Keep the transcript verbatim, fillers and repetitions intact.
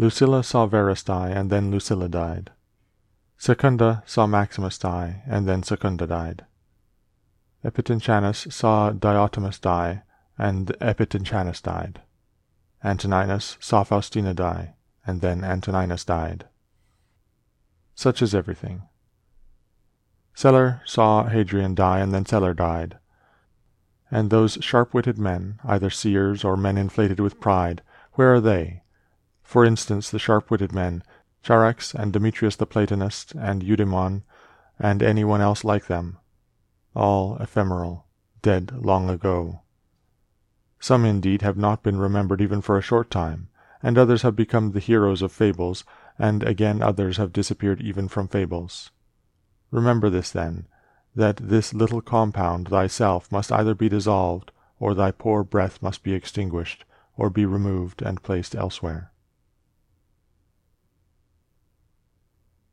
Lucilla saw Verus die, and then Lucilla died. Secunda saw Maximus die, and then Secunda died. Epitinchanus saw Diotimus die, and Epitinchanus died. Antoninus saw Faustina die, and then Antoninus died. Such is everything. Cellar saw Hadrian die, and then Cellar died. And those sharp-witted men, either seers or men inflated with pride, where are they? For instance, the sharp-witted men, Charax and Demetrius the Platonist and Eudaimon, and anyone else like them. All ephemeral, dead long ago. Some indeed have not been remembered even for a short time, and others have become the heroes of fables, and again others have disappeared even from fables. Remember this, then, that this little compound thyself must either be dissolved, or thy poor breath must be extinguished, or be removed and placed elsewhere.